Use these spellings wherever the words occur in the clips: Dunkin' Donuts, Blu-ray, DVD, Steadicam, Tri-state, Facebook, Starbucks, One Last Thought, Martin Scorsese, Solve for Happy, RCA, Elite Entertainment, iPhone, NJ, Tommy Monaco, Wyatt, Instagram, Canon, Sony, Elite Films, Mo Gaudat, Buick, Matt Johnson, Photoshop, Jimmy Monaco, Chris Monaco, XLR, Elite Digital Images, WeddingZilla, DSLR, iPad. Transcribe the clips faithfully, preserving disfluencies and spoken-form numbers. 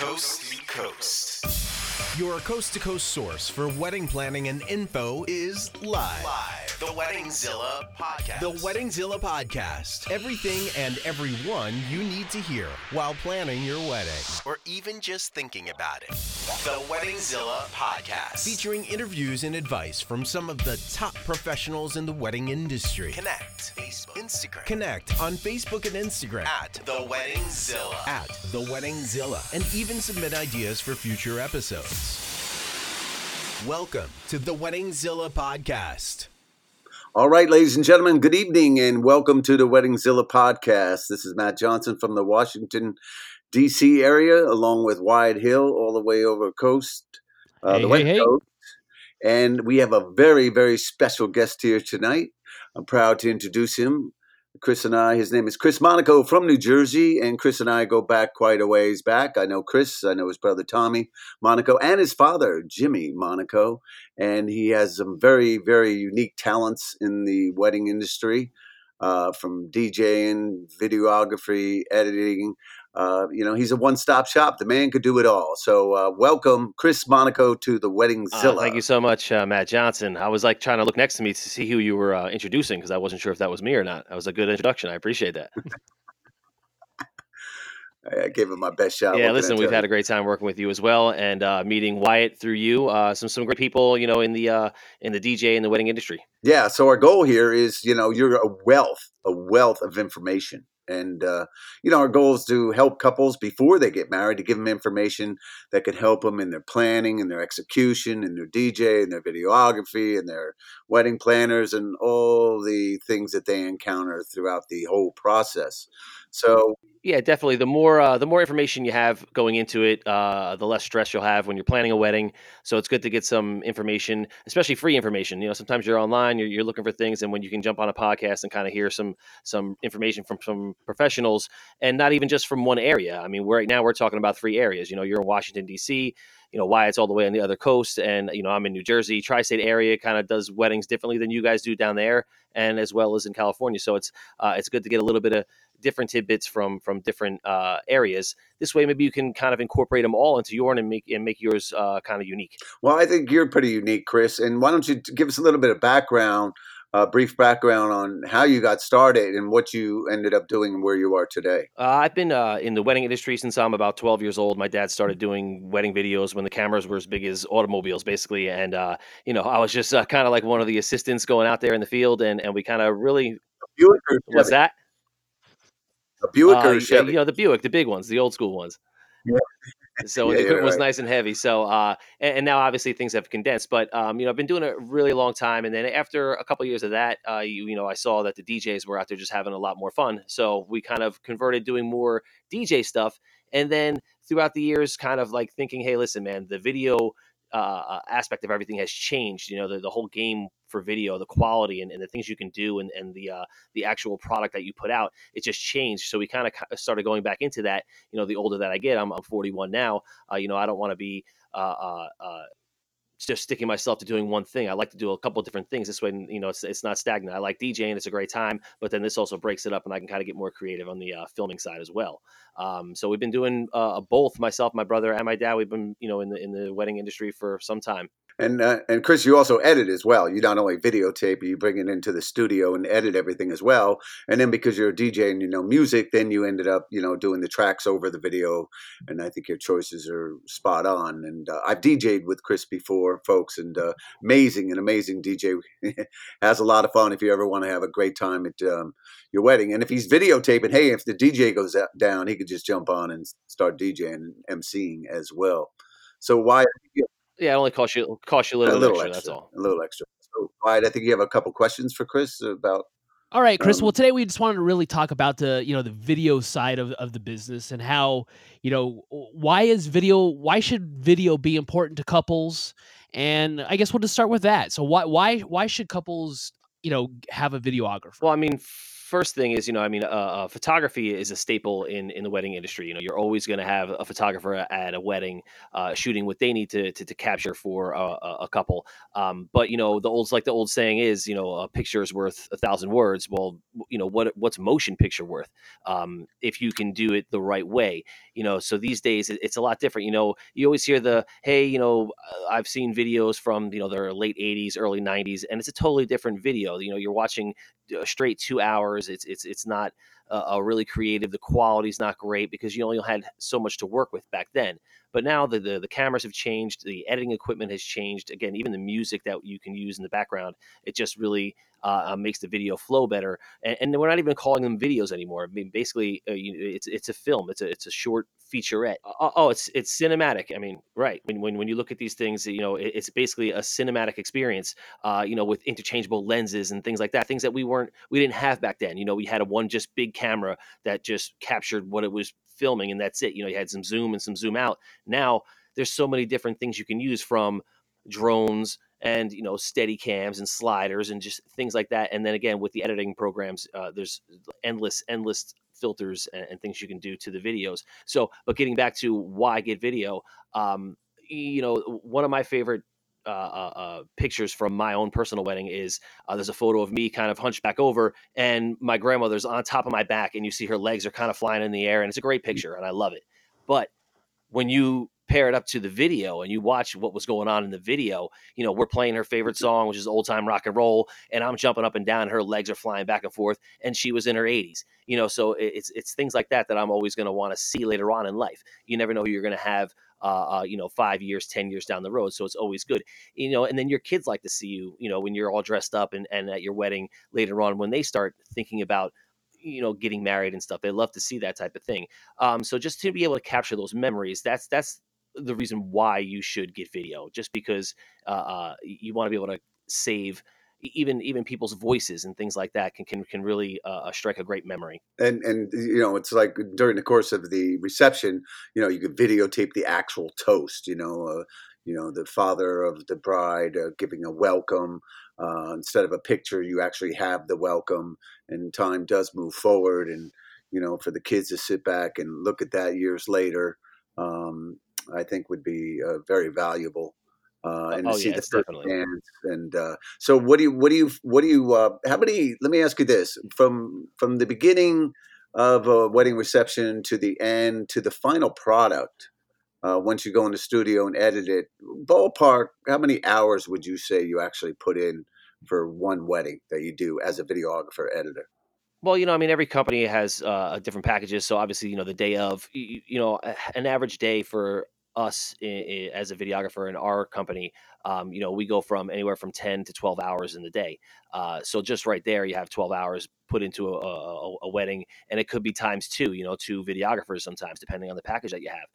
coast to coast. Your coast-to-coast source for wedding planning and info is live. Live. The WeddingZilla Podcast. The WeddingZilla Podcast. Everything and everyone you need to hear while planning your wedding. Or even just thinking about it. The WeddingZilla Podcast. Featuring interviews and advice from some of the top professionals in the wedding industry. Connect. Facebook. Instagram. Connect on Facebook and Instagram. At The WeddingZilla. At The WeddingZilla. And even submit ideas for future episodes. Welcome to The WeddingZilla Podcast. All right, ladies and gentlemen, good evening and welcome to the WeddingZilla Podcast. This is Matt Johnson from the Washington, D C area, along with Wyatt Hill, all the way over coast, uh, hey, the West hey, Coast. Hey. And we have a very, very special guest here tonight. I'm proud to introduce him. Chris and I, his name is Chris Monaco from New Jersey, and Chris and I go back quite a ways back. I know Chris, I know his brother Tommy Monaco, and his father, Jimmy Monaco. And he has some very, very unique talents in the wedding industry, uh, from DJing, videography, editing. Uh, you know, he's a one-stop shop. The man could do it all. So uh, welcome, Chris Monaco, to the WeddingZilla. Uh, thank you so much, uh, Matt Johnson. I was like trying to look next to me to see who you were uh, introducing because I wasn't sure if that was me or not. That was a good introduction. I appreciate that. I gave it my best shot. Yeah, listen, we've had a great time working with you as well, and uh, meeting Wyatt through you. Uh, some some great people, you know, in the uh, in the D J and the wedding industry. Yeah. So our goal here is, you know, you're a wealth, a wealth of information. And, uh, you know, our goal is to help couples before they get married, to give them information that could help them in their planning and their execution and their D J and their videography and their wedding planners and all the things that they encounter throughout the whole process. So, yeah, definitely. The more uh, the more information you have going into it, uh, the less stress you'll have when you're planning a wedding. So it's good to get some information, especially free information. You know, sometimes you're online, you're, you're looking for things, and when you can jump on a podcast and kind of hear some some information from some professionals, and not even just from one area. I mean, we're, right now we're talking about three areas. You know, you're in Washington, D C. You know, Wyatt's all the way on the other coast, and you know, I'm in New Jersey. Tri-state area kind of does weddings differently than you guys do down there, and as well as in California. So it's uh, it's good to get a little bit of different tidbits from from different uh, areas. This way, maybe you can kind of incorporate them all into yours and make and make yours uh, kind of unique. Well, I think you're pretty unique, Chris. And why don't you give us a little bit of background, a brief background on how you got started and what you ended up doing and where you are today. Uh, I've been uh, in the wedding industry since I'm about twelve years old. My dad started doing wedding videos when the cameras were as big as automobiles, basically. And, uh, you know, I was just uh, kind of like one of the assistants going out there in the field. And, and we kind of really... What's that? A Buick uh, or a Chevy? You know, the Buick, the big ones, the old school ones. Yeah. So yeah, the equipment was right. Nice and heavy. So, uh, and, and now obviously things have condensed, but, um, you know, I've been doing it a really long time. And then after a couple of years of that, uh, you, you know, I saw that the D Js were out there just having a lot more fun. So we kind of converted doing more D J stuff. And then throughout the years, kind of like thinking, hey, listen, man, the video uh, aspect of everything has changed. You know, the, the whole game for video, the quality and, and the things you can do and, and the uh, the actual product that you put out, it just changed. So we kind of started going back into that. You know, the older that I get, I'm, I'm forty-one now. Uh, you know, I don't want to be uh, uh, uh, just sticking myself to doing one thing. I like to do a couple of different things. This way, you know, it's, it's not stagnant. I like DJing. It's a great time. But then this also breaks it up and I can kind of get more creative on the uh, filming side as well. Um, so we've been doing uh, both myself, my brother and my dad. We've been, you know, in the in the wedding industry for some time. And uh, and Chris, you also edit as well. You not only videotape, you bring it into the studio and edit everything as well. And then because you're a D J and you know music, then you ended up, you know, doing the tracks over the video. And I think your choices are spot on. And uh, I've D J'd with Chris before, folks, and uh, amazing, an amazing D J. Has a lot of fun if you ever want to have a great time at um, your wedding. And if he's videotaping, hey, if the D J goes down, he could just jump on and start DJing and emceeing as well. So why... Yeah, it only costs you cost you a little, a little extra, extra. That's all. A little extra. So, all right, I think you have a couple questions for Chris about. All right, Chris. Um, well, today we just wanted to really talk about the you know the video side of, of the business and how you know why is video why should video be important to couples, and I guess we'll just start with that. So why why why should couples you know have a videographer? Well, I mean. first thing is, you know, I mean, uh, uh, photography is a staple in, in the wedding industry. You know, you're always going to have a photographer at a wedding uh, shooting what they need to to, to capture for a, a couple. Um, but, you know, the old like the old saying is, you know, a picture is worth a thousand words. Well, you know, what what's motion picture worth um, if you can do it the right way? You know, so these days it's a lot different. You know, you always hear the, hey, you know, I've seen videos from, you know, their late eighties, early nineties, and it's a totally different video. You know, you're watching a straight two hours. It's it's it's not uh, a really creative. The quality's not great because you only had so much to work with back then. But now the, the the cameras have changed. The editing equipment has changed. Again, even the music that you can use in the background, it just really uh, makes the video flow better. And, and we're not even calling them videos anymore. I mean, basically, uh, you, it's it's a film. It's a it's a short featurette. Oh, oh it's it's cinematic. I mean, right. When when when you look at these things, you know, it, it's basically a cinematic experience. Uh, you know, with interchangeable lenses and things like that. Things that we weren't we didn't have back then. You know, we had a one just big camera that just captured what it was filming, and that's it. You know, you had some zoom and some zoom out. Now there's so many different things you can use, from drones and, you know, steady cams and sliders and just things like that. And then again, with the editing programs, uh, there's endless, endless filters and, and things you can do to the videos. So, but getting back to why get video, um, you know, one of my favorite Uh, uh, uh, pictures from my own personal wedding is uh, there's a photo of me kind of hunchback over, and my grandmother's on top of my back, and you see her legs are kind of flying in the air, and it's a great picture and I love it. But when you pair it up to the video and you watch what was going on in the video, you know, we're playing her favorite song, which is old time rock and roll, and I'm jumping up and down, and her legs are flying back and forth, and she was in her eighties. You know, so it's it's things like that that I'm always going to want to see later on in life. You never know who you're going to have Uh, uh, you know, five years, ten years down the road. So it's always good, you know, and then your kids like to see you, you know, when you're all dressed up and, and at your wedding later on, when they start thinking about, you know, getting married and stuff, they love to see that type of thing. Um, so just to be able to capture those memories, that's, that's the reason why you should get video, just because uh, uh, you want to be able to save even, even people's voices and things like that can, can, can really uh, strike a great memory. And, and, you know, it's like during the course of the reception, you know, you could videotape the actual toast, you know, uh, you know, the father of the bride uh, giving a welcome, uh, instead of a picture, you actually have the welcome, and time does move forward. And, you know, for the kids to sit back and look at that years later, um, I think would be uh, very valuable. Uh, and oh, to see yes, the first hands. And uh, so, what do you, what do you, what do you? Uh, how many? Let me ask you this: from from the beginning of a wedding reception to the end to the final product, uh, once you go in the studio and edit it, ballpark, how many hours would you say you actually put in for one wedding that you do as a videographer editor? Well, you know, I mean, every company has uh, different packages. So obviously, you know, the day of, you, you know, an average day for us in, in, as a videographer in our company, um, you know, we go from anywhere from ten to twelve hours in the day. Uh, so just right there, you have twelve hours put into a, a, a wedding, and it could be times two, you know, two videographers sometimes, depending on the package that you have.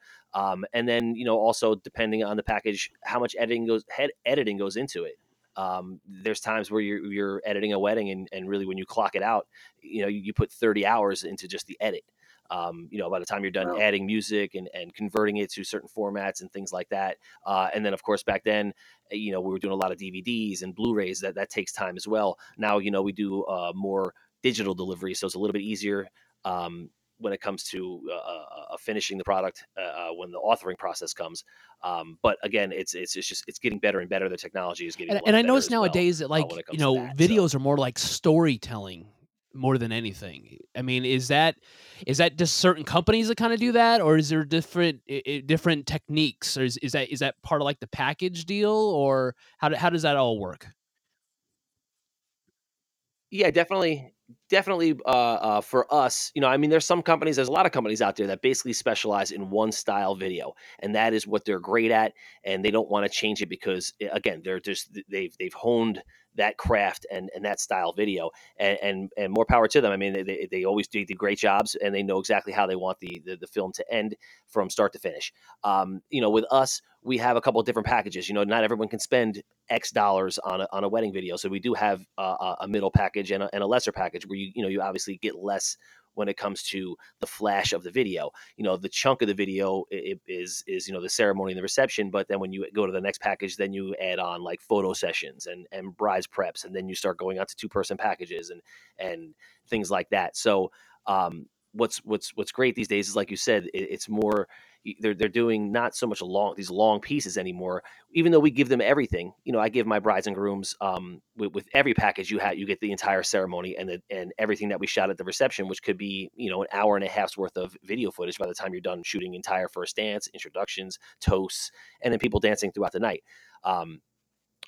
Um, and then, you know, also depending on the package, how much editing goes, head editing goes into it. Um, there's times where you're, you're editing a wedding and, and really when you clock it out, you know, you, you put thirty hours into just the edit. Um, you know, by the time you're done wow. adding music and, and converting it to certain formats and things like that. Uh, and then, of course, back then, you know, we were doing a lot of D V Ds and Blu-rays. That, that takes time as well. Now, you know, we do uh, more digital delivery, so it's a little bit easier um, when it comes to uh, uh, finishing the product uh, when the authoring process comes. Um, but again, it's, it's, it's just, it's getting better and better. The technology is getting better. And, and I notice nowadays well, that like, uh, you know, that, videos so. are more like storytelling more than anything. I mean, is that is that just certain companies that kind of do that, or is there different different techniques, or is, is that is that part of like the package deal, or how do, how does that all work? Yeah, definitely. Definitely uh, uh, for us, you know, I mean, there's some companies, there's a lot of companies out there that basically specialize in one style video, and that is what they're great at, and they don't want to change it because, again, they're just they've they've honed that craft and, and that style video, and, and and more power to them. I mean, they they always do the great jobs, and they know exactly how they want the the, the film to end from start to finish. Um, you know, with us, we have a couple of different packages. You know, not everyone can spend X dollars on a, on a wedding video, so we do have a, a middle package and a, and a lesser package, where you you know you obviously get less when it comes to the flash of the video. You know, the chunk of the video is, is, you know, the ceremony and the reception. But then when you go to the next package, then you add on like photo sessions and, and brides preps. And then you start going out to two person packages and, and things like that. So um, what's, what's, what's great these days is, like you said, it, it's more, they're, they're doing not so much long, these long pieces anymore, even though we give them everything. You know, I give my brides and grooms um, with, with every package you have, you get the entire ceremony and the, and everything that we shot at the reception, which could be, you know, an hour and a half's worth of video footage by the time you're done shooting entire first dance, introductions, toasts, and then people dancing throughout the night. Um,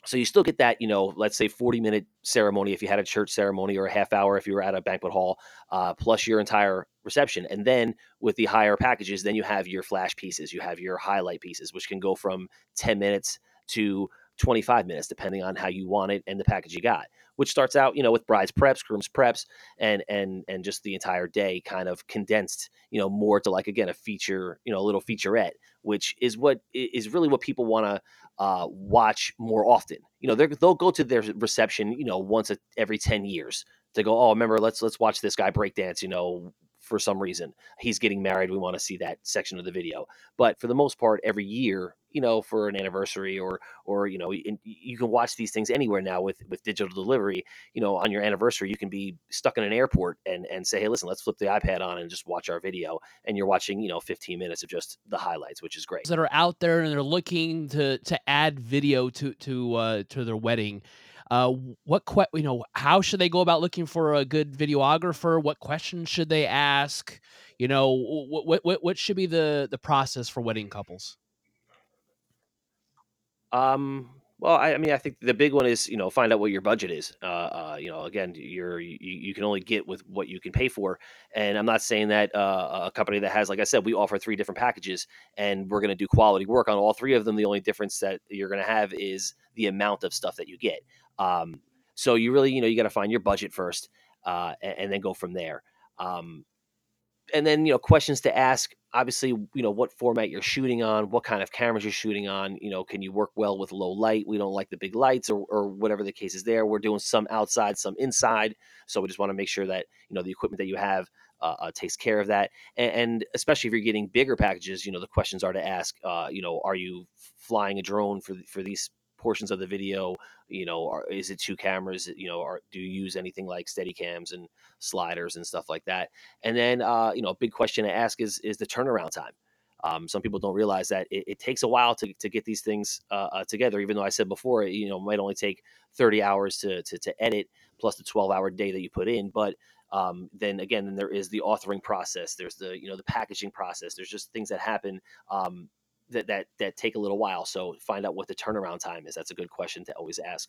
So you still get that, you know, let's say forty minute ceremony if you had a church ceremony, or a half hour if you were at a banquet hall, uh, plus your entire reception. And then with the higher packages, then you have your flash pieces, you have your highlight pieces, which can go from ten minutes to twenty-five minutes, depending on how you want it and the package you got, which starts out, you know, with brides preps, grooms preps, and, and, and just the entire day kind of condensed, you know, more to like, again, a feature, you know, a little featurette, which is what is really what people want to uh, watch more often. You know, they'll go to their reception, you know, once a, every ten years to go, oh, remember, let's, let's watch this guy break dance, you know, for some reason he's getting married. We want to see that section of the video. But for the most part, every year, you know, for an anniversary or, or, you know, you can watch these things anywhere now with, with digital delivery. You know, on your anniversary, you can be stuck in an airport and, and say, hey, listen, let's flip the iPad on and just watch our video. And you're watching, you know, fifteen minutes of just the highlights, which is great. That are out there and they're looking to, to add video to, to, uh, to their wedding. Uh, what, que- you know, how should they go about looking for a good videographer? What questions should they ask? You know, what, what, what should be the, the process for wedding couples? Um, well, I, I mean, I think the big one is, you know, find out what your budget is. Uh, uh you know, again, you're, you, you can only get with what you can pay for. And I'm not saying that, uh, a company that has, like I said, we offer three different packages and we're going to do quality work on all three of them. The only difference that you're going to have is the amount of stuff that you get. Um, so you really, you know, you got to find your budget first, uh, and, and then go from there. Um, and then, you know, questions to ask, obviously, you know, what format you're shooting on, what kind of cameras you're shooting on, you know, can you work well with low light? We don't like the big lights, or, or whatever the case is there. We're doing some outside, some inside. So we just want to make sure that, you know, the equipment that you have uh, uh, takes care of that. And, and especially if you're getting bigger packages, you know, the questions are to ask, uh, you know, are you flying a drone for, for these portions of the video? You know, are, is it two cameras? You know, are, do you use anything like steady cams and sliders and stuff like that? And then, uh, you know, a big question to ask is, is the turnaround time. Um, some people don't realize that it, it takes a while to, to get these things uh, uh, together, even though I said before, you know, it might only take thirty hours to, to, to edit plus the twelve hour day that you put in. But um, then again, then there is the authoring process. There's the, you know, the packaging process. There's just things that happen um, that, that, that take a little while. So find out what the turnaround time is. That's a good question to always ask.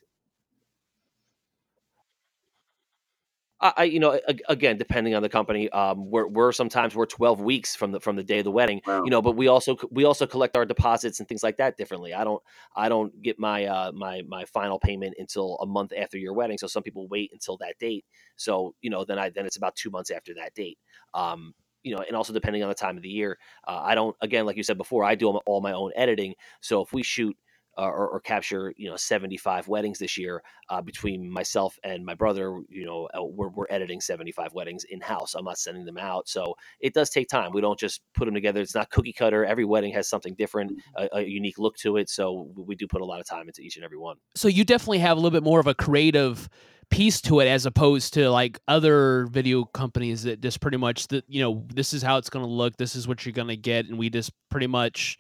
I, I you know, again, depending on the company, um, we're, we're sometimes we're twelve weeks from the, from the day of the wedding, wow. You know, but we also, we also collect our deposits and things like that differently. I don't, I don't get my, uh, my, my final payment until a month after your wedding. So some people wait until that date. So, you know, then I, then it's about two months after that date. Um, You know, and also depending on the time of the year, uh, I don't, again, like you said before, I do all my own editing. So if we shoot uh, or, or capture, you know, seventy-five weddings this year uh, between myself and my brother, you know, we're, we're editing seventy-five weddings in house. I'm not sending them out. So it does take time. We don't just put them together. It's not cookie cutter. Every wedding has something different, a, a unique look to it. So we do put a lot of time into each and every one. So you definitely have a little bit more of a creative piece to it as opposed to like other video companies that just pretty much that, you know, this is how it's going to look. This is what you're going to get. And we just pretty much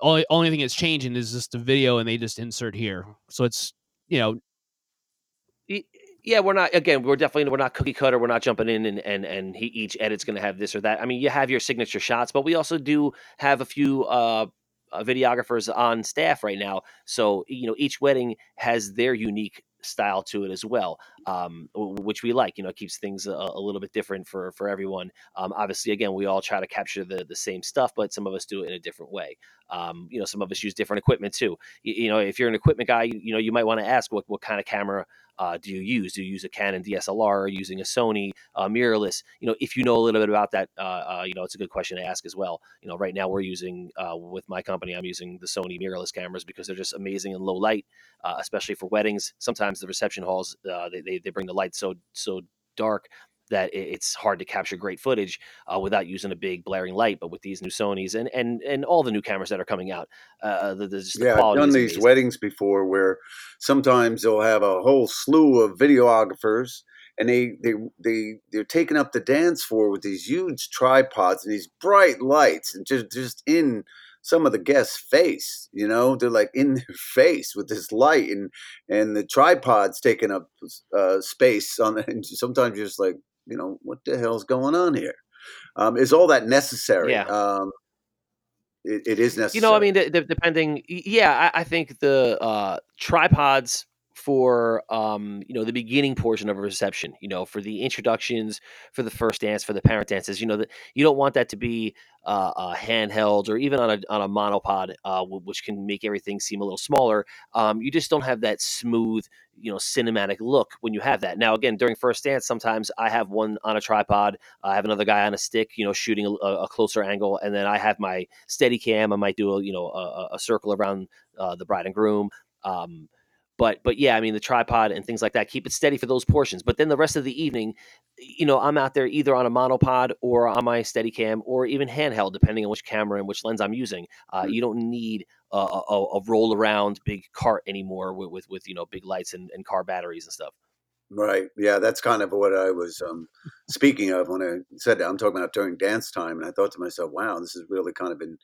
only, only thing that's changing is just the video and they just insert here. So it's, you know, yeah, we're not, again, we're definitely, we're not cookie cutter. We're not jumping in and, and, and he, each edit's going to have this or that. I mean, you have your signature shots, but we also do have a few, uh, videographers on staff right now. So, you know, each wedding has their unique style to it as well, um, which we like. You know, it keeps things a, a little bit different for, for everyone. Um, obviously, again, we all try to capture the, the same stuff, but some of us do it in a different way. Um, you know, some of us use different equipment too. You, you know, if you're an equipment guy, you, you know, you might want to ask what, what kind of camera uh, do you use? Do you use a Canon D S L R or using a Sony uh, mirrorless? You know, if you know a little bit about that, uh, uh, you know, it's a good question to ask as well. You know, right now we're using, uh, with my company, I'm using the Sony mirrorless cameras because they're just amazing in low light, uh, especially for weddings. Sometimes the reception halls, uh, they, they, they bring the light so, so dark that it's hard to capture great footage uh, without using a big blaring light. But with these new Sonys and and and all the new cameras that are coming out, uh, the, the, just the yeah, quality I've done these amazing weddings before where sometimes they'll have a whole slew of videographers, and they they they they're taking up the dance floor with these huge tripods and these bright lights, and just just in some of the guests' face, you know, they're like in their face with this light, and and the tripod's taking up uh, space on. And sometimes you're just like, you know, what the hell's going on here? Um, is all that necessary? Yeah. Um, it, it is necessary. You know, I mean, the, the, depending. Yeah, I, I think the uh, tripods for, um, you know, the beginning portion of a reception, you know, for the introductions, for the first dance, for the parent dances, you know, that you don't want that to be uh, uh, handheld or even on a on a monopod, uh, w- which can make everything seem a little smaller. Um, you just don't have that smooth, you know, cinematic look when you have that. Now, again, during first dance, sometimes I have one on a tripod. I have another guy on a stick, you know, shooting a, a closer angle. And then I have my Steadicam. I might do a, you know, a, a circle around uh, the bride and groom. Um, But but yeah, I mean, the tripod and things like that, keep it steady for those portions. But then the rest of the evening, you know, I'm out there either on a monopod or on my Steadicam or even handheld, depending on which camera and which lens I'm using. Uh, you don't need a, a, a roll around big cart anymore with, with, with you know, big lights and, and car batteries and stuff. Right. Yeah, that's kind of what I was um, speaking of when I said that. I'm talking about during dance time. And I thought to myself, wow, this is really kind of in,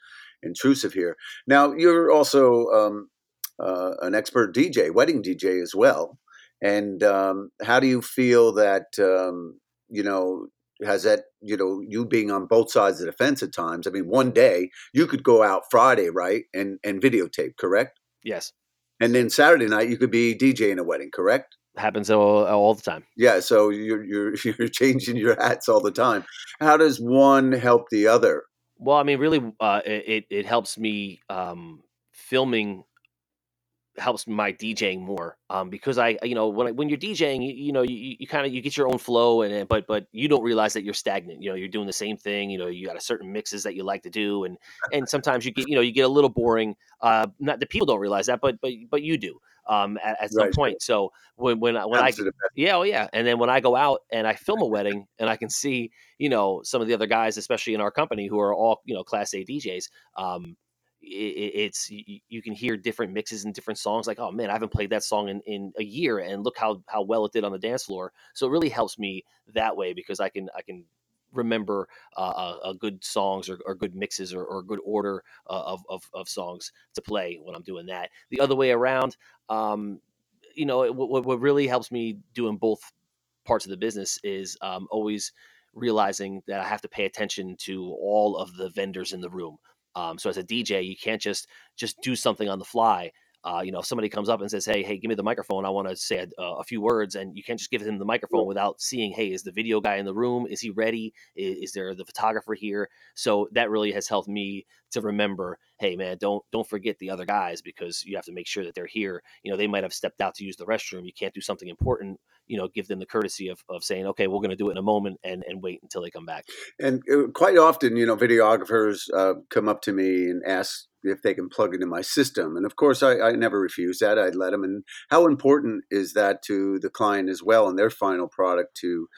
intrusive here. Now, you're also um, – Uh, an expert D J, wedding D J as well. And um, how do you feel that, um, you know, has that, you know, you being on both sides of the fence at times? I mean, one day you could go out Friday, right, and, and videotape, correct? Yes. And then Saturday night you could be DJing a wedding, correct? Happens all, all the time. Yeah, so you're, you're, you're changing your hats all the time. How does one help the other? Well, I mean, really, uh, it, it helps me um, filming – helps my DJing more um, because I, you know, when I, when you're DJing, you, you know, you, you kind of, you get your own flow and, but, but you don't realize that you're stagnant. You know, you're doing the same thing, you know, you got a certain mixes that you like to do. And, and sometimes you get, you know, you get a little boring. Uh, not that people don't realize that, but, but, but you do um, at, at some right. point. So when, when, when I, yeah, oh yeah. And then when I go out and I film a wedding and I can see, you know, some of the other guys, especially in our company who are all, you know, class A D Js, um, it's you can hear different mixes and different songs like, oh man, I haven't played that song in, in a year and look how, how well it did on the dance floor. So it really helps me that way because I can, I can remember uh, uh, good songs or, or good mixes or, or good order uh, of, of, of songs to play when I'm doing that. The other way around, um, you know, it, what, what really helps me doing both parts of the business is um, always realizing that I have to pay attention to all of the vendors in the room. Um, so as a D J, you can't just just do something on the fly. Uh, you know, if somebody comes up and says, hey, hey, give me the microphone. I want to say a, a few words. And you can't just give him the microphone without seeing, hey, is the video guy in the room? Is he ready? Is, is there the photographer here? So that really has helped me to remember, hey, man, don't don't forget the other guys because you have to make sure that they're here. You know, they might have stepped out to use the restroom. You can't do something important. You know, give them the courtesy of, of saying, okay, we're going to do it in a moment and, and wait until they come back. And quite often, you know, videographers uh, come up to me and ask if they can plug into my system. And of course, I, I never refuse that. I let them. And how important is that to the client as well and their final product to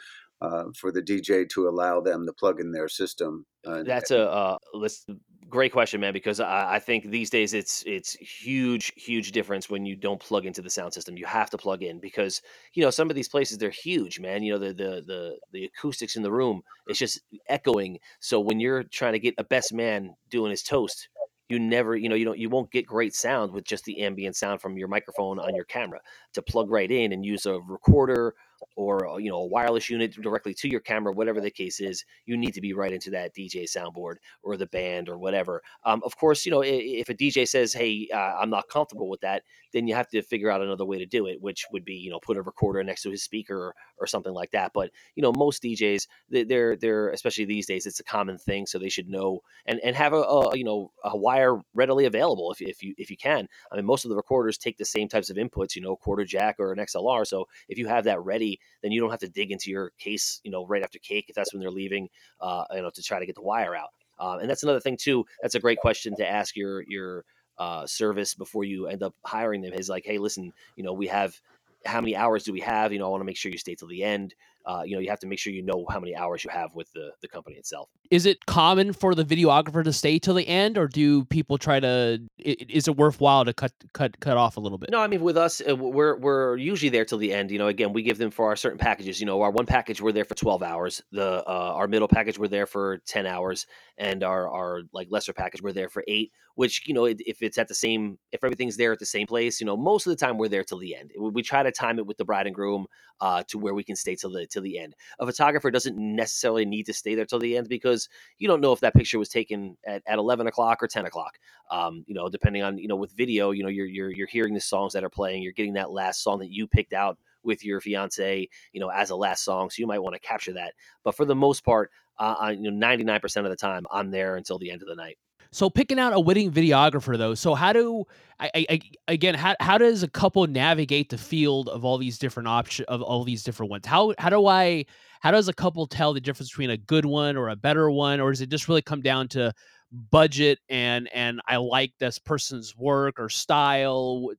uh, for the D J to allow them to plug in their system? Uh, That's a uh, let's, great question, man, because I, I think these days it's it's huge, huge difference when you don't plug into the sound system. You have to plug in because, you know, some of these places, they're huge, man. You know, the the the, the acoustics in the room, it's just echoing. So when you're trying to get a best man doing his toast, you never, you know, you don't, you won't get great sound with just the ambient sound from your microphone on your camera. To plug right in and use a recorder or, you know, a wireless unit directly to your camera, whatever the case is, you need to be right into that D J soundboard or the band or whatever. Um, of course, you know, if a D J says, hey, uh, I'm not comfortable with that, then you have to figure out another way to do it, which would be, you know, put a recorder next to his speaker or, or something like that. But, you know, most D Js, they're, they're, especially these days, it's a common thing. So they should know and, and have a, a, you know, a wire readily available if, if you, if you can. I mean, most of the recorders take the same types of inputs, you know, quarter jack or an X L R. So if you have that ready, then you don't have to dig into your case, you know, right after cake, if that's when they're leaving, uh, you know, to try to get the wire out. Um, and that's another thing too. That's a great question to ask your, your uh, service before you end up hiring them is like, hey, listen, you know, we have, how many hours do we have? You know, I want to make sure you stay till the end. uh, you know, you have to make sure you know how many hours you have with the, the company itself. Is it common for the videographer to stay till the end, or do people try to, is it worthwhile to cut, cut, cut off a little bit? No, I mean, with us, we're, we're usually there till the end. You know, again, we give them for our certain packages, you know, our one package, we're there for twelve hours. The, uh, our middle package, we're there for ten hours, and our, our like lesser package, we're there for eight, which, you know, if it's at the same, if everything's there at the same place, you know, most of the time we're there till the end. We try to time it with the bride and groom uh, to where we can stay till the till the end. A photographer doesn't necessarily need to stay there till the end, because you don't know if that picture was taken at, at eleven o'clock or ten o'clock. Um, you know, depending on, you know, with video, you know, you're, you're, you're hearing the songs that are playing, you're getting that last song that you picked out with your fiance, you know, as a last song. So you might want to capture that. But for the most part, uh, I, you know, ninety-nine percent of the time I'm there until the end of the night. So picking out a wedding videographer, though, so how do I, I again? How how does a couple navigate the field of all these different options, of all these different ones? How how do I how does a couple tell the difference between a good one or a better one, or does it just really come down to budget and and I like this person's work or style?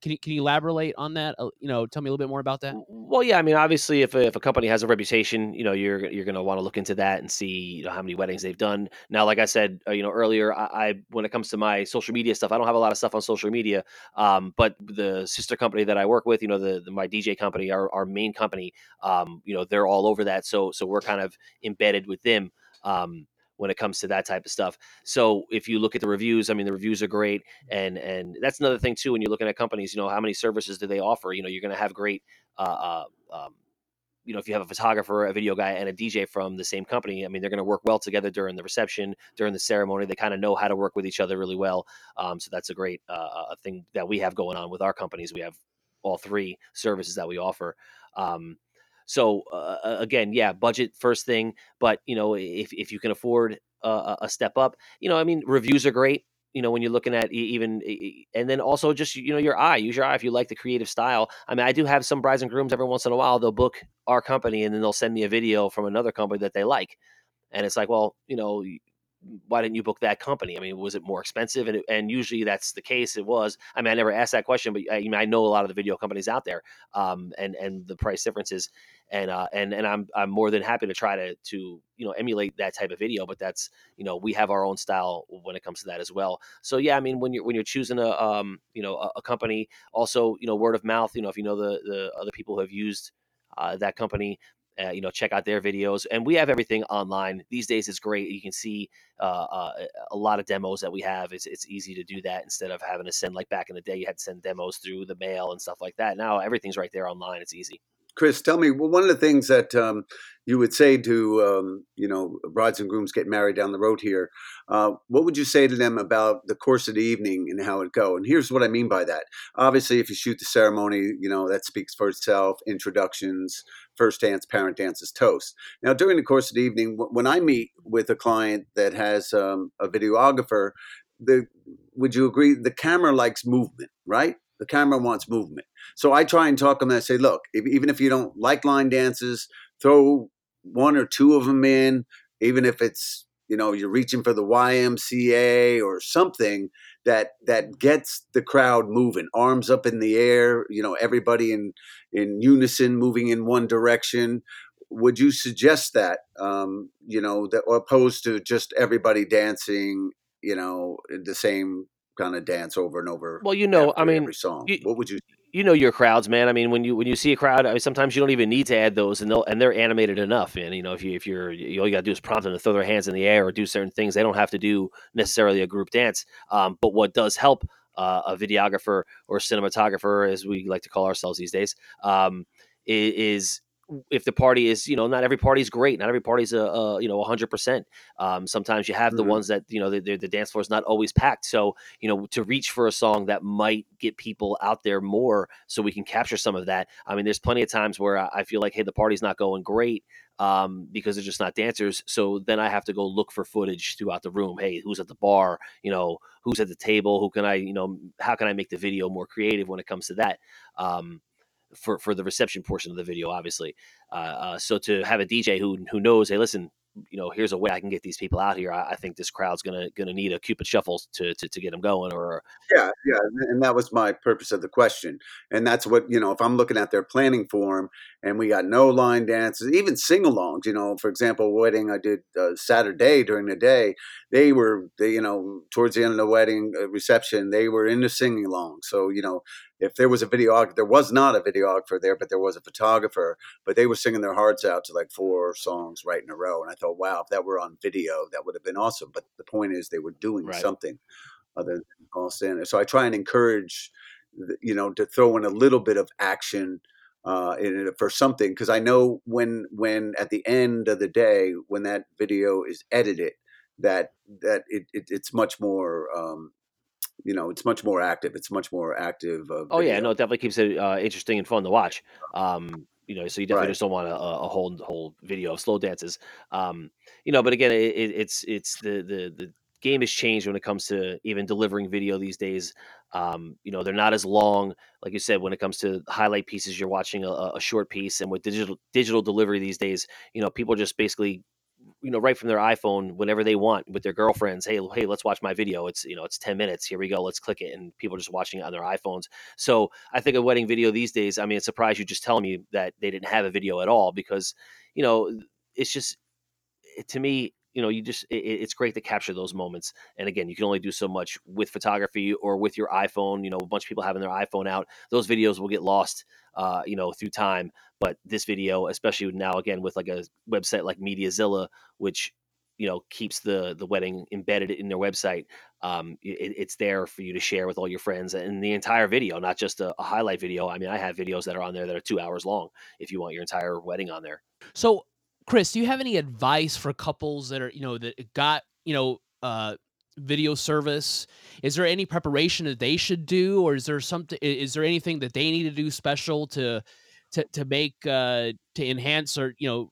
Can you, can you elaborate on that? You know, tell me a little bit more about that. Well, yeah, I mean, obviously, if a, if a company has a reputation, you know, you're you're going to want to look into that and see, you know, how many weddings they've done. Now, like I said, uh, you know, earlier, I, I when it comes to my social media stuff, I don't have a lot of stuff on social media. Um, but the sister company that I work with, you know, the, the my D J company, our our main company, um, you know, they're all over that. So so we're kind of embedded with them. Um, when it comes to that type of stuff. So if you look at the reviews, I mean, the reviews are great. And and that's another thing too, when you're looking at companies, you know, how many services do they offer? You know, you're going to have great, uh, uh, um, you know, if you have a photographer, a video guy, and a D J from the same company, I mean, they're going to work well together during the reception, during the ceremony. They kind of know how to work with each other really well. Um, so that's a great uh, thing that we have going on with our companies. We have all three services that we offer. Um, So uh, again, yeah, budget first thing, but you know, if, if you can afford uh, a step up, you know, I mean, reviews are great, you know, when you're looking at even, and then also just, you know, your eye, use your eye. If you like the creative style. I mean, I do have some brides and grooms every once in a while, they'll book our company and then they'll send me a video from another company that they like. And it's like, well, you know, why didn't you book that company? I mean, was it more expensive? And it, and usually that's the case. It was. I mean, I never asked that question, but I, you know, I know a lot of the video companies out there, um, and and the price differences, and uh, and and I'm I'm more than happy to try to to you know emulate that type of video. But that's, you know, we have our own style when it comes to that as well. So yeah, I mean, when you're when you're choosing a um you know a, a company, also, you know, word of mouth. You know, if you know the the other people who have used uh, that company. Uh, you know, check out their videos, and we have everything online these days. It's great. You can see uh, uh, a lot of demos that we have. It's it's easy to do that instead of having to send, like back in the day, you had to send demos through the mail and stuff like that. Now everything's right there online. It's easy. Chris, tell me, well, one of the things that um, you would say to, um, you know, brides and grooms get married down the road here. Uh, what would you say to them about the course of the evening and how it go? And here's what I mean by that. Obviously, if you shoot the ceremony, you know, that speaks for itself. Introductions, first dance, parent dances, toast. Now, during the course of the evening, when I meet with a client that has um, a videographer, the, would you agree the camera likes movement, right? The camera wants movement. So I try and talk them and I say, look, if, even if you don't like line dances, throw one or two of them in, even if it's, you know, you're reaching for the Y M C A or something that that gets the crowd moving, arms up in the air, you know, everybody in, in unison, moving in one direction. Would you suggest that, um, you know, that opposed to just everybody dancing, you know, the same kind of dance over and over? Well, you know, I mean, every song. You, what would you? You know your crowds, man. I mean, when you when you see a crowd, I mean, sometimes you don't even need to add those, and they'll and they're animated enough. And you know, if you if you're all you gotta do is prompt them to throw their hands in the air or do certain things. They don't have to do necessarily a group dance. Um, but what does help uh, a videographer or cinematographer, as we like to call ourselves these days, um, is if the party is, you know, not every party's great. Not every party's a, a you know, a hundred percent. Um, sometimes you have the mm-hmm. ones that, you know, the, the dance floor is not always packed. So, you know, to reach for a song that might get people out there more so we can capture some of that. I mean, there's plenty of times where I feel like, hey, the party's not going great. Um, because they're just not dancers. So then I have to go look for footage throughout the room. Hey, who's at the bar? You know, who's at the table? Who can I, you know, how can I make the video more creative when it comes to that? Um, for, for the reception portion of the video, obviously. Uh, uh, so to have a D J who, who knows, hey, listen, you know, here's a way I can get these people out here. I, I think this crowd's gonna gonna need a Cupid shuffle to, to to get them going. Or yeah, yeah, and that was my purpose of the question. And that's what, you know, if I'm looking at their planning form, and we got no line dances, even sing-alongs. You know, for example, wedding I did uh, Saturday during the day. They were, they, you know, towards the end of the wedding reception, they were into sing-along. So you know, if there was a videographer, there was not a videographer there, but there was a photographer. But they were singing their hearts out to like four songs right in a row. And I thought, wow, if that were on video, that would have been awesome. But the point is they were doing right. something other than all standard. So I try and encourage, you know, to throw in a little bit of action uh, in it for something. Because I know when when at the end of the day, when that video is edited, that that it, it it's much more um, you know, it's much more active. It's much more active. Uh, oh, yeah. No, it definitely keeps it uh, interesting and fun to watch. Um, you know, so you definitely right. just don't want a, a whole whole video of slow dances. Um, you know, but again, it, it's it's the, the, the game has changed when it comes to even delivering video these days. Um, you know, they're not as long. Like you said, when it comes to highlight pieces, you're watching a, a short piece. And with digital digital delivery these days, you know, people just basically, you know, right from their iPhone, whenever they want, with their girlfriends. Hey, hey, let's watch my video. It's, you know, it's ten minutes. Here we go. Let's click it. And people are just watching it on their iPhones. So I think a wedding video these days, I mean, it's surprised you just telling me that they didn't have a video at all, because, you know, it's just, to me, you know, you just, it, it's great to capture those moments. And again, you can only do so much with photography or with your iPhone. You know, a bunch of people having their iPhone out, those videos will get lost, uh, you know, through time. But this video, especially now, again, with like a website like MediaZilla, which, you know, keeps the, the wedding embedded in their website. Um, it, it's there for you to share with all your friends, and the entire video, not just a, a highlight video. I mean, I have videos that are on there that are two hours long if you want your entire wedding on there. So, Chris, do you have any advice for couples that are, you know, that got, you know, uh, video service? Is there any preparation that they should do, or is there something, is there anything that they need to do special to, to, to make, uh, to enhance, or, you know,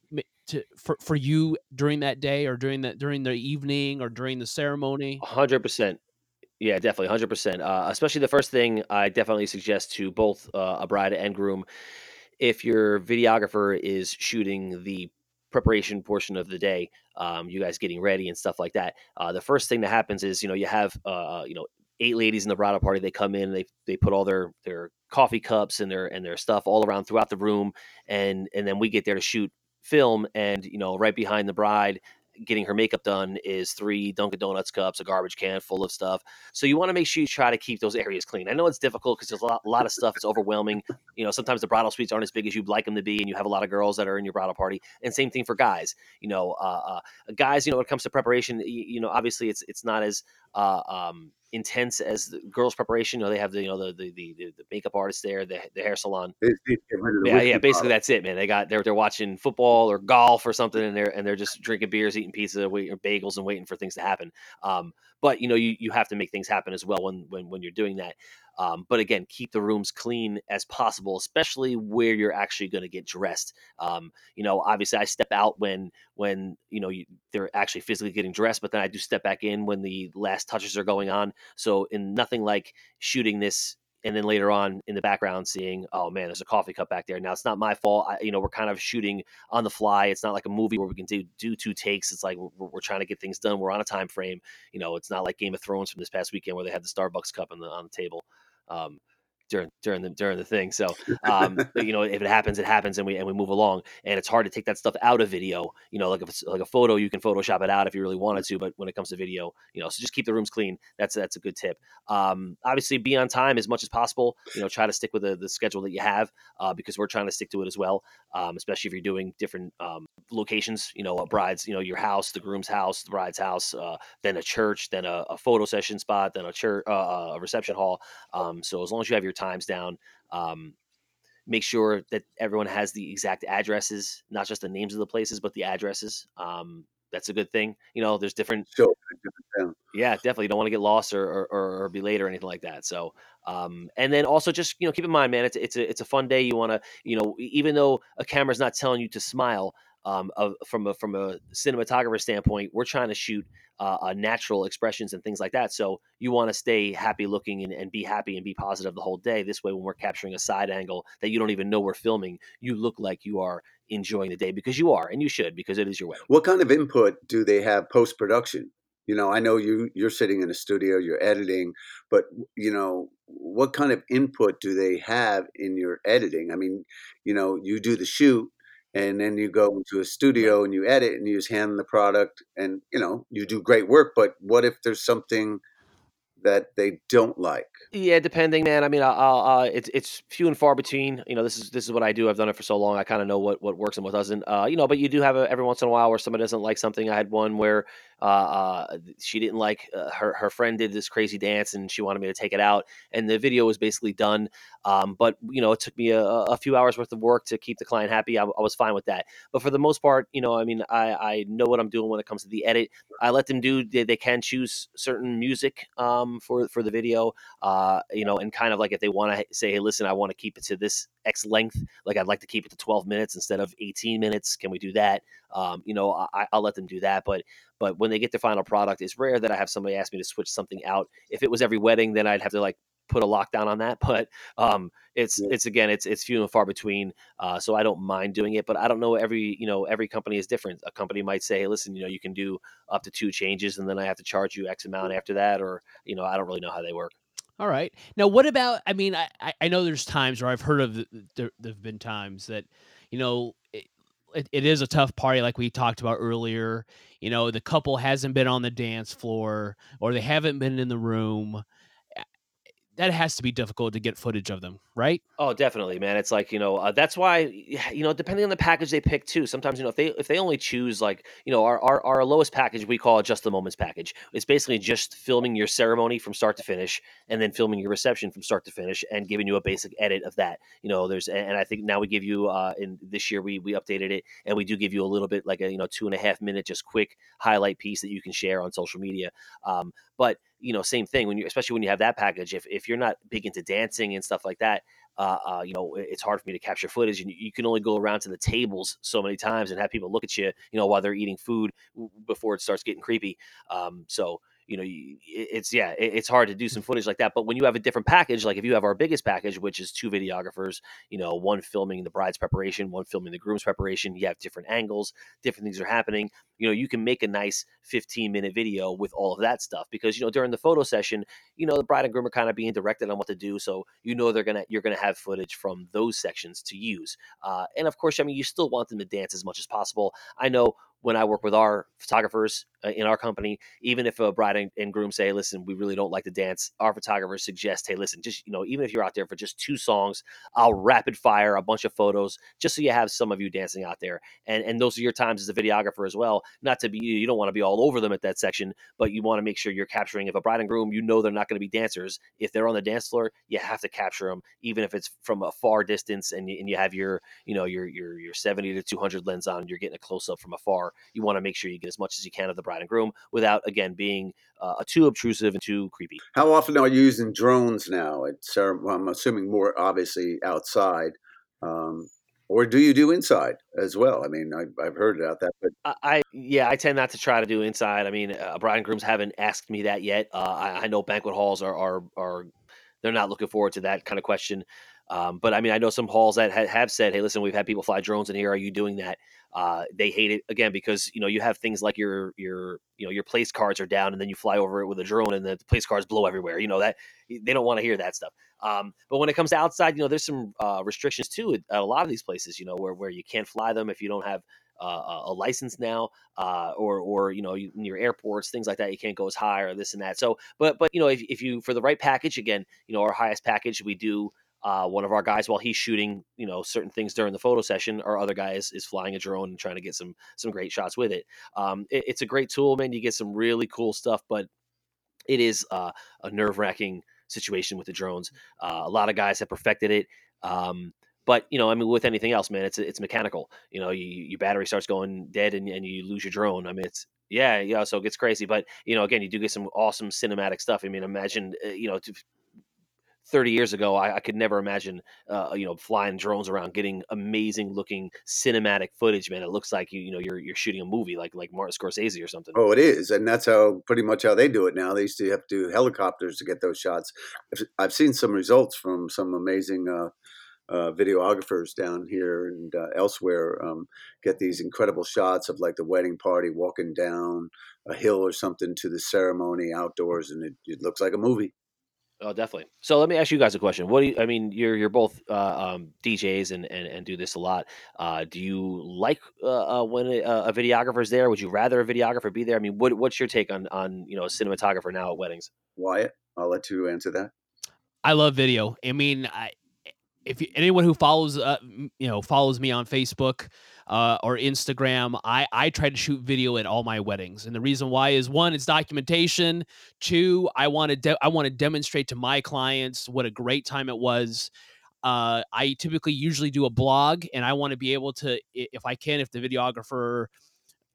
to, for, for you during that day, or during that, during the evening, or during the ceremony? A hundred percent. Yeah, definitely. A hundred percent. Uh, especially the first thing I definitely suggest to both uh, a bride and groom, if your videographer is shooting the preparation portion of the day, um, you guys getting ready and stuff like that. Uh, the first thing that happens is, you know, you have, uh, you know, eight ladies in the bridal party. They come in, they, they put all their, their coffee cups and their, and their stuff all around throughout the room. And, and then we get there to shoot film, and, you know, right behind the bride, getting her makeup done, is three Dunkin' Donuts cups, a garbage can full of stuff. So you want to make sure you try to keep those areas clean. I know it's difficult because there's a lot, a lot of stuff. It's overwhelming. You know, sometimes the bridal suites aren't as big as you'd like them to be, and you have a lot of girls that are in your bridal party. And same thing for guys. You know, uh, uh, guys, you know, when it comes to preparation, you, you know, obviously it's it's not as uh, um, intense as the girls' preparation. You know, they have the, you know, the the the, the makeup artist there, the, the hair salon. It's, it's yeah, yeah. Basically, that's it, man. They got they're they're watching football or golf or something, and they're and they're just drinking beers, eating pizza, waiting, or bagels, and waiting for things to happen. Um, but you know, you you have to make things happen as well when when when you're doing that. Um, but again, keep the rooms clean as possible, especially where you're actually going to get dressed. Um, you know, obviously I step out when, when, you know, you, they're actually physically getting dressed, but then I do step back in when the last touches are going on. So in nothing like shooting this, and then later on in the background seeing, oh man, there's a coffee cup back there. Now it's not my fault. I, you know, we're kind of shooting on the fly. It's not like a movie where we can do, do two takes. It's like, we're, we're trying to get things done. We're on a time frame. You know, it's not like Game of Thrones from this past weekend where they had the Starbucks cup on the, on the table. Um, during during the during the thing. So um, you know, if it happens, it happens, and we and we move along. And it's hard to take that stuff out of video. You know, like if it's like a photo, you can Photoshop it out if you really wanted to. But when it comes to video, you know, so just keep the rooms clean. That's that's a good tip. Um, obviously, be on time as much as possible. You know, try to stick with the, the schedule that you have, uh, because we're trying to stick to it as well. Um, especially if you're doing different um, locations. You know, a bride's, you know, your house, the groom's house, the bride's house, uh, then a church, then a, a photo session spot, then a church, uh, a reception hall. Um, so as long as you have your times down, um make sure that everyone has the exact addresses, not just the names of the places, but the addresses. Um that's a good thing. You know, there's different, sure. Yeah, definitely. You don't want to get lost or, or or be late or anything like that. So um and then also just, you know, keep in mind, man, it's it's a, it's a fun day. You want to, you know, even though a camera's not telling you to smile, um, of, from a from a cinematographer standpoint, we're trying to shoot uh, uh, natural expressions and things like that. So you want to stay happy looking and, and be happy and be positive the whole day. This way, when we're capturing a side angle that you don't even know we're filming, you look like you are enjoying the day, because you are, and you should, because it is your way. What kind of input do they have post-production? You know, I know you, you're sitting in a studio, you're editing, but, you know, what kind of input do they have in your editing? I mean, you know, you do the shoot and then you go into a studio and you edit and you just hand them the product and, you know, you do great work. But what if there's something that they don't like? Yeah, depending, man. I mean, I'll, I'll, uh, it's it's few and far between. You know, this is this is what I do. I've done it for so long. I kind of know what, what works and what doesn't. Uh, you know, but you do have a, every once in a while where somebody doesn't like something. I had one where uh, uh, she didn't like uh, her her friend did this crazy dance and she wanted me to take it out, and the video was basically done. Um, but you know, it took me a, a few hours worth of work to keep the client happy. I, I was fine with that. But for the most part, you know, I mean, I, I know what I'm doing when it comes to the edit. I let them do. They, they can choose certain music. Um, for for the video, uh, you know, and kind of like if they want to say, hey, listen, I want to keep it to this X length, like I'd like to keep it to twelve minutes instead of eighteen minutes. Can we do that? Um, you know, I, I'll let them do that. But but when they get their final product, it's rare that I have somebody ask me to switch something out. If it was every wedding, then I'd have to like put a lockdown on that. But um, it's yeah. it's again, it's it's few and far between. Uh, so I don't mind doing it, but I don't know every, you know, every company is different. A company might say, hey, listen, you know, you can do up to two changes and then I have to charge you X amount after that. Or, you know, I don't really know how they work. All right. Now, what about, I mean, I, I know there's times where I've heard of, the, there have been times that, you know, it, it, it is a tough party. Like we talked about earlier, you know, the couple hasn't been on the dance floor or they haven't been in the room. That has to be difficult to get footage of them, right? Oh, definitely, man. It's like, you know, uh, that's why, you know, depending on the package they pick too, sometimes, you know, if they if they only choose like, you know, our our, our lowest package, we call it just the moments package. It's basically just filming your ceremony from start to finish and then filming your reception from start to finish and giving you a basic edit of that. You know, there's, and I think now we give you, uh, in this year we we updated it and we do give you a little bit like a, you know, two and a half minute, just quick highlight piece that you can share on social media. Um, but you know, same thing when you, especially when you have that package, if, if you're not big into dancing and stuff like that, uh, uh, you know, it's hard for me to capture footage and you can only go around to the tables so many times and have people look at you, you know, while they're eating food before it starts getting creepy. Um, so, you know, it's, yeah, it's hard to do some footage like that. But when you have a different package, like if you have our biggest package, which is two videographers, you know, one filming the bride's preparation, one filming the groom's preparation, you have different angles, different things are happening. You know, you can make a nice fifteen minute video with all of that stuff because, you know, during the photo session, you know, the bride and groom are kind of being directed on what to do. So, you know, they're going to, you're going to have footage from those sections to use. Uh, and of course, I mean, you still want them to dance as much as possible. I know, when I work with our photographers in our company, even if a bride and groom say, listen, we really don't like to dance, our photographers suggest, hey, listen, just, you know, even if you're out there for just two songs, I'll rapid fire a bunch of photos just so you have some of you dancing out there. And and those are your times as a videographer as well. Not to be, you don't want to be all over them at that section, but you want to make sure you're capturing. If a bride and groom, you know, they're not going to be dancers. If they're on the dance floor, you have to capture them, even if it's from a far distance and you, and you have your, you know, your, your, your seventy to two hundred lens on, you're getting a close up from afar. You want to make sure you get as much as you can of the bride and groom without, again, being uh, too obtrusive and too creepy. How often are you using drones now? It's, uh, I'm assuming more obviously outside. Um, or do you do inside as well? I mean, I, I've heard about that. But I, I yeah, I tend not to try to do inside. I mean, uh, bride and grooms haven't asked me that yet. Uh, I, I know banquet halls are, are, are they're not looking forward to that kind of question. Um, but I mean, I know some halls that ha- have said, hey, listen, we've had people fly drones in here. Are you doing that? Uh, they hate it again, because, you know, you have things like your, your, you know, your place cards are down and then you fly over it with a drone and the place cards blow everywhere. You know, that they don't want to hear that stuff. Um, but when it comes to outside, you know, there's some uh, restrictions too at a lot of these places, you know, where, where you can't fly them if you don't have Uh, a license now, uh, or, or, you know, you, near airports, things like that, you can't go as high or this and that. So, but, but, you know, if, if you, for the right package, again, you know, our highest package, we do, uh, one of our guys while he's shooting, you know, certain things during the photo session, our other guy is, is flying a drone and trying to get some, some great shots with it. Um, it, it's a great tool, man. You get some really cool stuff, but it is uh, a nerve wracking situation with the drones. Uh, a lot of guys have perfected it. Um, But, you know, I mean, with anything else, man, it's it's mechanical. You know, you, your battery starts going dead and, and you lose your drone. I mean, it's, yeah, yeah, so it gets crazy. But, you know, again, you do get some awesome cinematic stuff. I mean, imagine, uh, you know, to, thirty years ago, I, I could never imagine, uh, you know, flying drones around, getting amazing looking cinematic footage, man. It looks like, you, you know, you're, you're shooting a movie like, like Martin Scorsese or something. Oh, it is. And that's how pretty much how they do it now. They used to have to do helicopters to get those shots. I've seen some results from some amazing, uh, Uh, videographers down here and uh, elsewhere um, get these incredible shots of like the wedding party walking down a hill or something to the ceremony outdoors, and it, it looks like a movie. Oh, definitely. So let me ask you guys a question. What do you, I mean, you're you're both uh, um, D Js and, and, and do this a lot. Uh, do you like uh, uh, when a, a videographer's there? Would you rather a videographer be there? I mean, what what's your take on on you know a cinematographer now at weddings? Wyatt, I'll let you answer that. I love video. I mean, I. If you, anyone who follows, uh, you know, follows me on Facebook uh, or Instagram, I, I try to shoot video at all my weddings. And the reason why is one, it's documentation. Two, I want to de- I want to demonstrate to my clients what a great time it was. Uh, I typically usually do a blog, and I want to be able to, if I can, if the videographer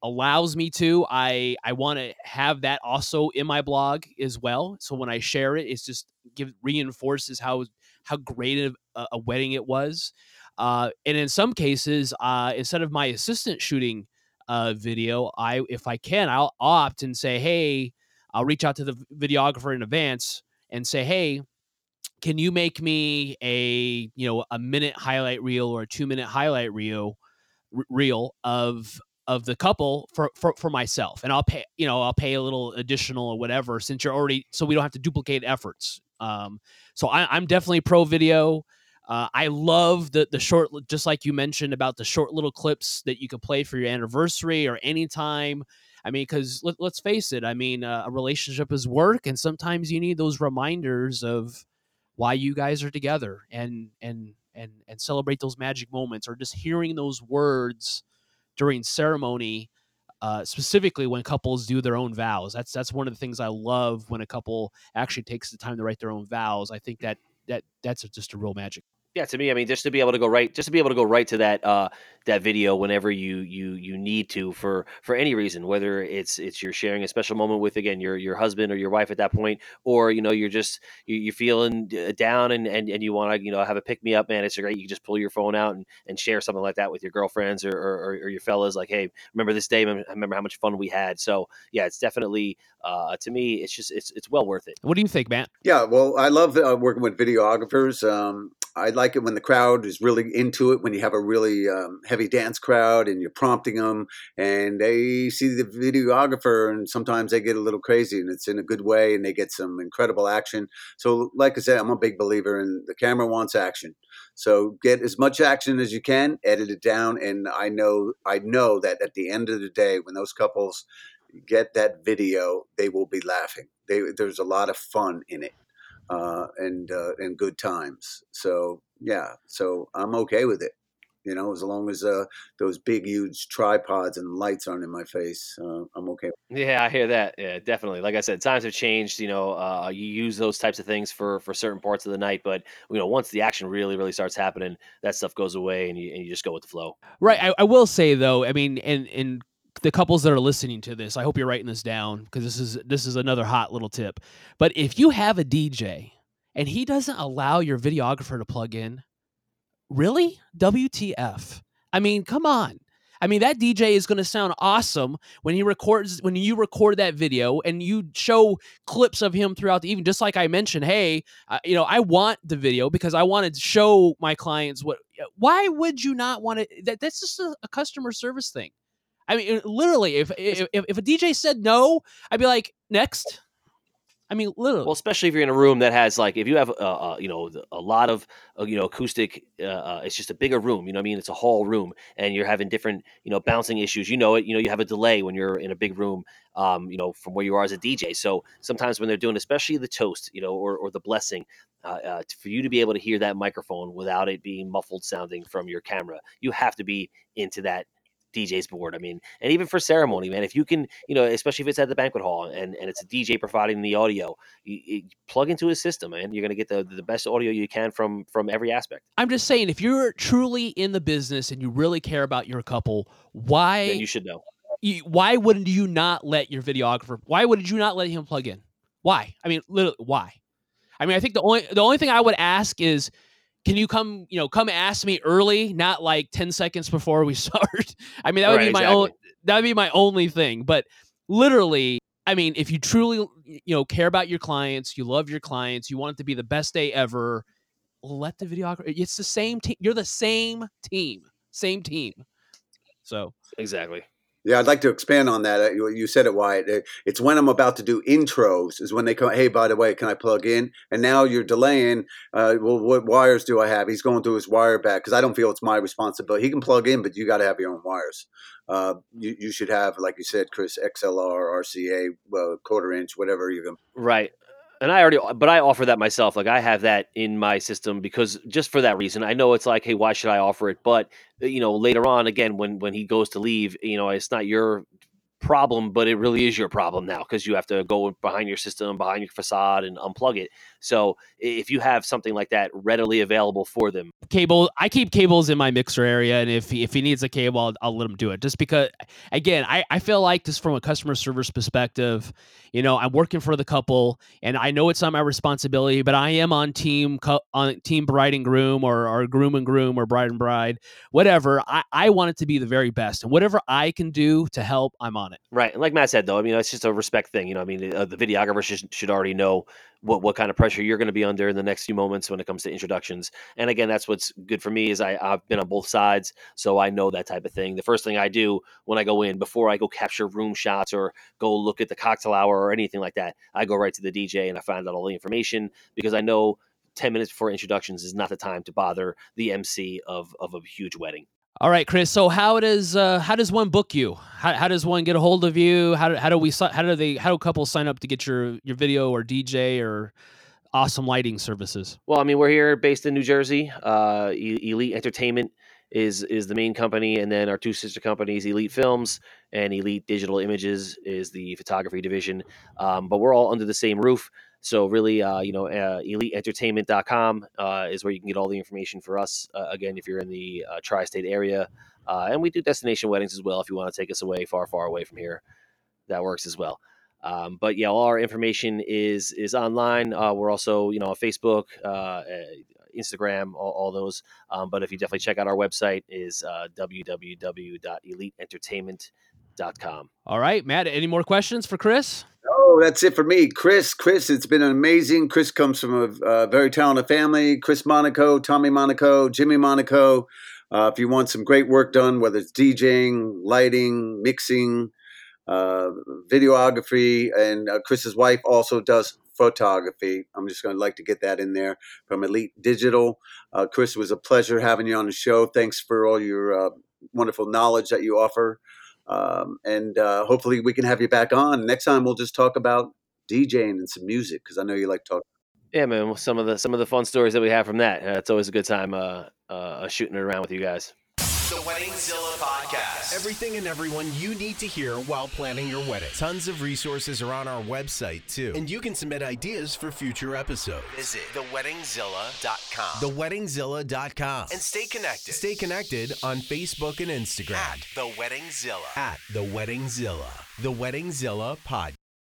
allows me to, I, I want to have that also in my blog as well. So when I share it, it's just give reinforces how how great a, a wedding it was. Uh, and in some cases, uh, instead of my assistant shooting uh, video, I, if I can, I'll opt and say, hey, I'll reach out to the videographer in advance and say, hey, can you make me a, you know, a minute highlight reel or a two minute highlight reel r- reel of, of the couple for, for, for myself. And I'll pay, you know, I'll pay a little additional or whatever, since you're already, so we don't have to duplicate efforts. Um, so I, I'm definitely pro video. Uh, I love the, the short, just like you mentioned about the short little clips that you can play for your anniversary or anytime. I mean, cause let, let's face it. I mean, uh, a relationship is work, and sometimes you need those reminders of why you guys are together and, and, and, and celebrate those magic moments, or just hearing those words during ceremony, uh, specifically when couples do their own vows. That's that's one of the things I love, when a couple actually takes the time to write their own vows. I think that that that's just a real magic. Yeah, to me, I mean, just to be able to go right, just to be able to go right to that uh, that video whenever you you you need to for for any reason, whether it's it's you're sharing a special moment with, again, your your husband or your wife at that point, or you know you're just you, you're feeling down and and, and you want to you know have a pick me up, man. It's great. You can just pull your phone out and, and share something like that with your girlfriends or, or or your fellas, like, hey, remember this day? Remember how much fun we had? So yeah, it's definitely uh, to me, it's just it's it's well worth it. What do you think, Matt? Yeah, well, I love uh, working with videographers. Um, I like it when the crowd is really into it, when you have a really um, heavy dance crowd and you're prompting them and they see the videographer, and sometimes they get a little crazy, and it's in a good way, and they get some incredible action. So like I said, I'm a big believer in the camera wants action. So get as much action as you can, edit it down. And I know, I know that at the end of the day, when those couples get that video, they will be laughing. They, there's a lot of fun in it. Uh, and uh, and good times. So yeah, so I'm okay with it, you know, as long as uh, those big huge tripods and lights aren't in my face, uh, I'm okay with it. Yeah, I hear that. Yeah, definitely. Like I said, times have changed. You know, uh, you use those types of things for for certain parts of the night, but you know, once the action really really starts happening, that stuff goes away, and you and you just go with the flow. Right. I, I will say though, I mean, and and. the couples that are listening to this, I hope you're writing this down, because this is this is another hot little tip. But if you have a D J and he doesn't allow your videographer to plug in, really? W T F. I mean, come on. I mean, that D J is going to sound awesome when he records, when you record that video and you show clips of him throughout the evening. Just like I mentioned, hey, uh, you know, I want the video because I want to show my clients what. Why would you not want to? That, that's just a, a customer service thing. I mean, literally, if, if if a D J said no, I'd be like, next. I mean, literally. Well, especially if you're in a room that has, like, if you have, uh, uh, you know, a lot of, uh, you know, acoustic, uh, uh, it's just a bigger room, you know what I mean? It's a hall room, and you're having different, you know, bouncing issues. You know it, you know, you have a delay when you're in a big room, um, you know, from where you are as a D J. So sometimes when they're doing, especially the toast, you know, or, or the blessing, uh, uh, for you to be able to hear that microphone without it being muffled sounding from your camera, you have to be into that D J's board. I mean, and even for ceremony, man, if you can, you know, especially if it's at the banquet hall and, and it's a D J providing the audio, you, you plug into his system, man. You're going to get the, the best audio you can from, from every aspect. I'm just saying, if you're truly in the business and you really care about your couple, why, then you should know. You, why wouldn't you not let your videographer, why would you not let him plug in? Why? I mean, literally, why? I mean, I think the only the only thing I would ask is, can you come, you know, come ask me early, not like ten seconds before we start. I mean, that would right, be my exactly. own, that would be my only thing. But literally, I mean, if you truly, you know, care about your clients, you love your clients, you want it to be the best day ever, let the videographer, it's the same team. You're the same team, same team. So exactly. Yeah, I'd like to expand on that. You said it, Wyatt. It's when I'm about to do intros is when they come, hey, by the way, can I plug in? And now you're delaying. Uh, well, what wires do I have? He's going through his wire back because I don't feel it's my responsibility. He can plug in, but you got to have your own wires. Uh, you, you should have, like you said, Chris, X L R, R C A, well, quarter inch, whatever you can. Right. And I already, but I offer that myself. Like I have that in my system because just for that reason, I know it's like, hey, why should I offer it? But you know, later on, again, when, when he goes to leave, you know, it's not your problem, but it really is your problem now because you have to go behind your system, behind your facade and unplug it. So if you have something like that readily available for them. Cable, I keep cables in my mixer area. And if he, if he needs a cable, I'll, I'll let him do it just because, again, I, I feel like this from a customer service perspective, you know, I'm working for the couple and I know it's not my responsibility, but I am on team, on team bride and groom or, or groom and groom or bride and bride, whatever. I, I want it to be the very best and whatever I can do to help, I'm on it. Right. And like Matt said, though, I mean, it's just a respect thing. You know, I mean, the, the videographer should, should already know what, what kind of pressure you're going to be under in the next few moments when it comes to introductions. And again, that's what's good for me is I, I've been on both sides, so I know that type of thing. The first thing I do when I go in, before I go capture room shots or go look at the cocktail hour or anything like that, I go right to the D J and I find out all the information because I know ten minutes before introductions is not the time to bother the M C of, of a huge wedding. All right, Chris. So how does uh, how does one book you? How, how does one get a hold of you? How do, how do we how do they how do couples sign up to get your, your video or D J or awesome lighting services? Well, I mean, we're here based in New Jersey. Uh, Elite Entertainment is is the main company, and then our two sister companies, Elite Films and Elite Digital Images, is the photography division. Um, but we're all under the same roof. So really, uh, you know, uh, elite entertainment dot com uh, is where you can get all the information for us. Uh, again, if you're in the uh, tri-state area, uh, and we do destination weddings as well. If you want to take us away far, far away from here, that works as well. Um, but yeah, all our information is is online. Uh, we're also, you know, on Facebook, uh, Instagram, all, all those. Um, but if you definitely check out our website, is uh, w w w dot elite entertainment dot com. All right, Matt. Any more questions for Chris? Oh, that's it for me. Chris, Chris, it's been amazing. Chris comes from a uh, very talented family. Chris Monaco, Tommy Monaco, Jimmy Monaco. Uh, if you want some great work done, whether it's DJing, lighting, mixing, uh, videography, and uh, Chris's wife also does photography. I'm just going to like to get that in there from Elite Digital. Uh, Chris, it was a pleasure having you on the show. Thanks for all your uh, wonderful knowledge that you offer. Um, and uh, hopefully we can have you back on next time. We'll just talk about DJing and some music because I know you like talking. Yeah, man. Well, some of the some of the fun stories that we have from that. Uh, it's always a good time uh, uh, shooting it around with you guys. The WeddingZilla Podcast. Everything and everyone you need to hear while planning your wedding. Tons of resources are on our website, too. And you can submit ideas for future episodes. Visit the wedding zilla dot com. the wedding zilla dot com. And stay connected. Stay connected on Facebook and Instagram. At The WeddingZilla. At The WeddingZilla. The WeddingZilla Podcast.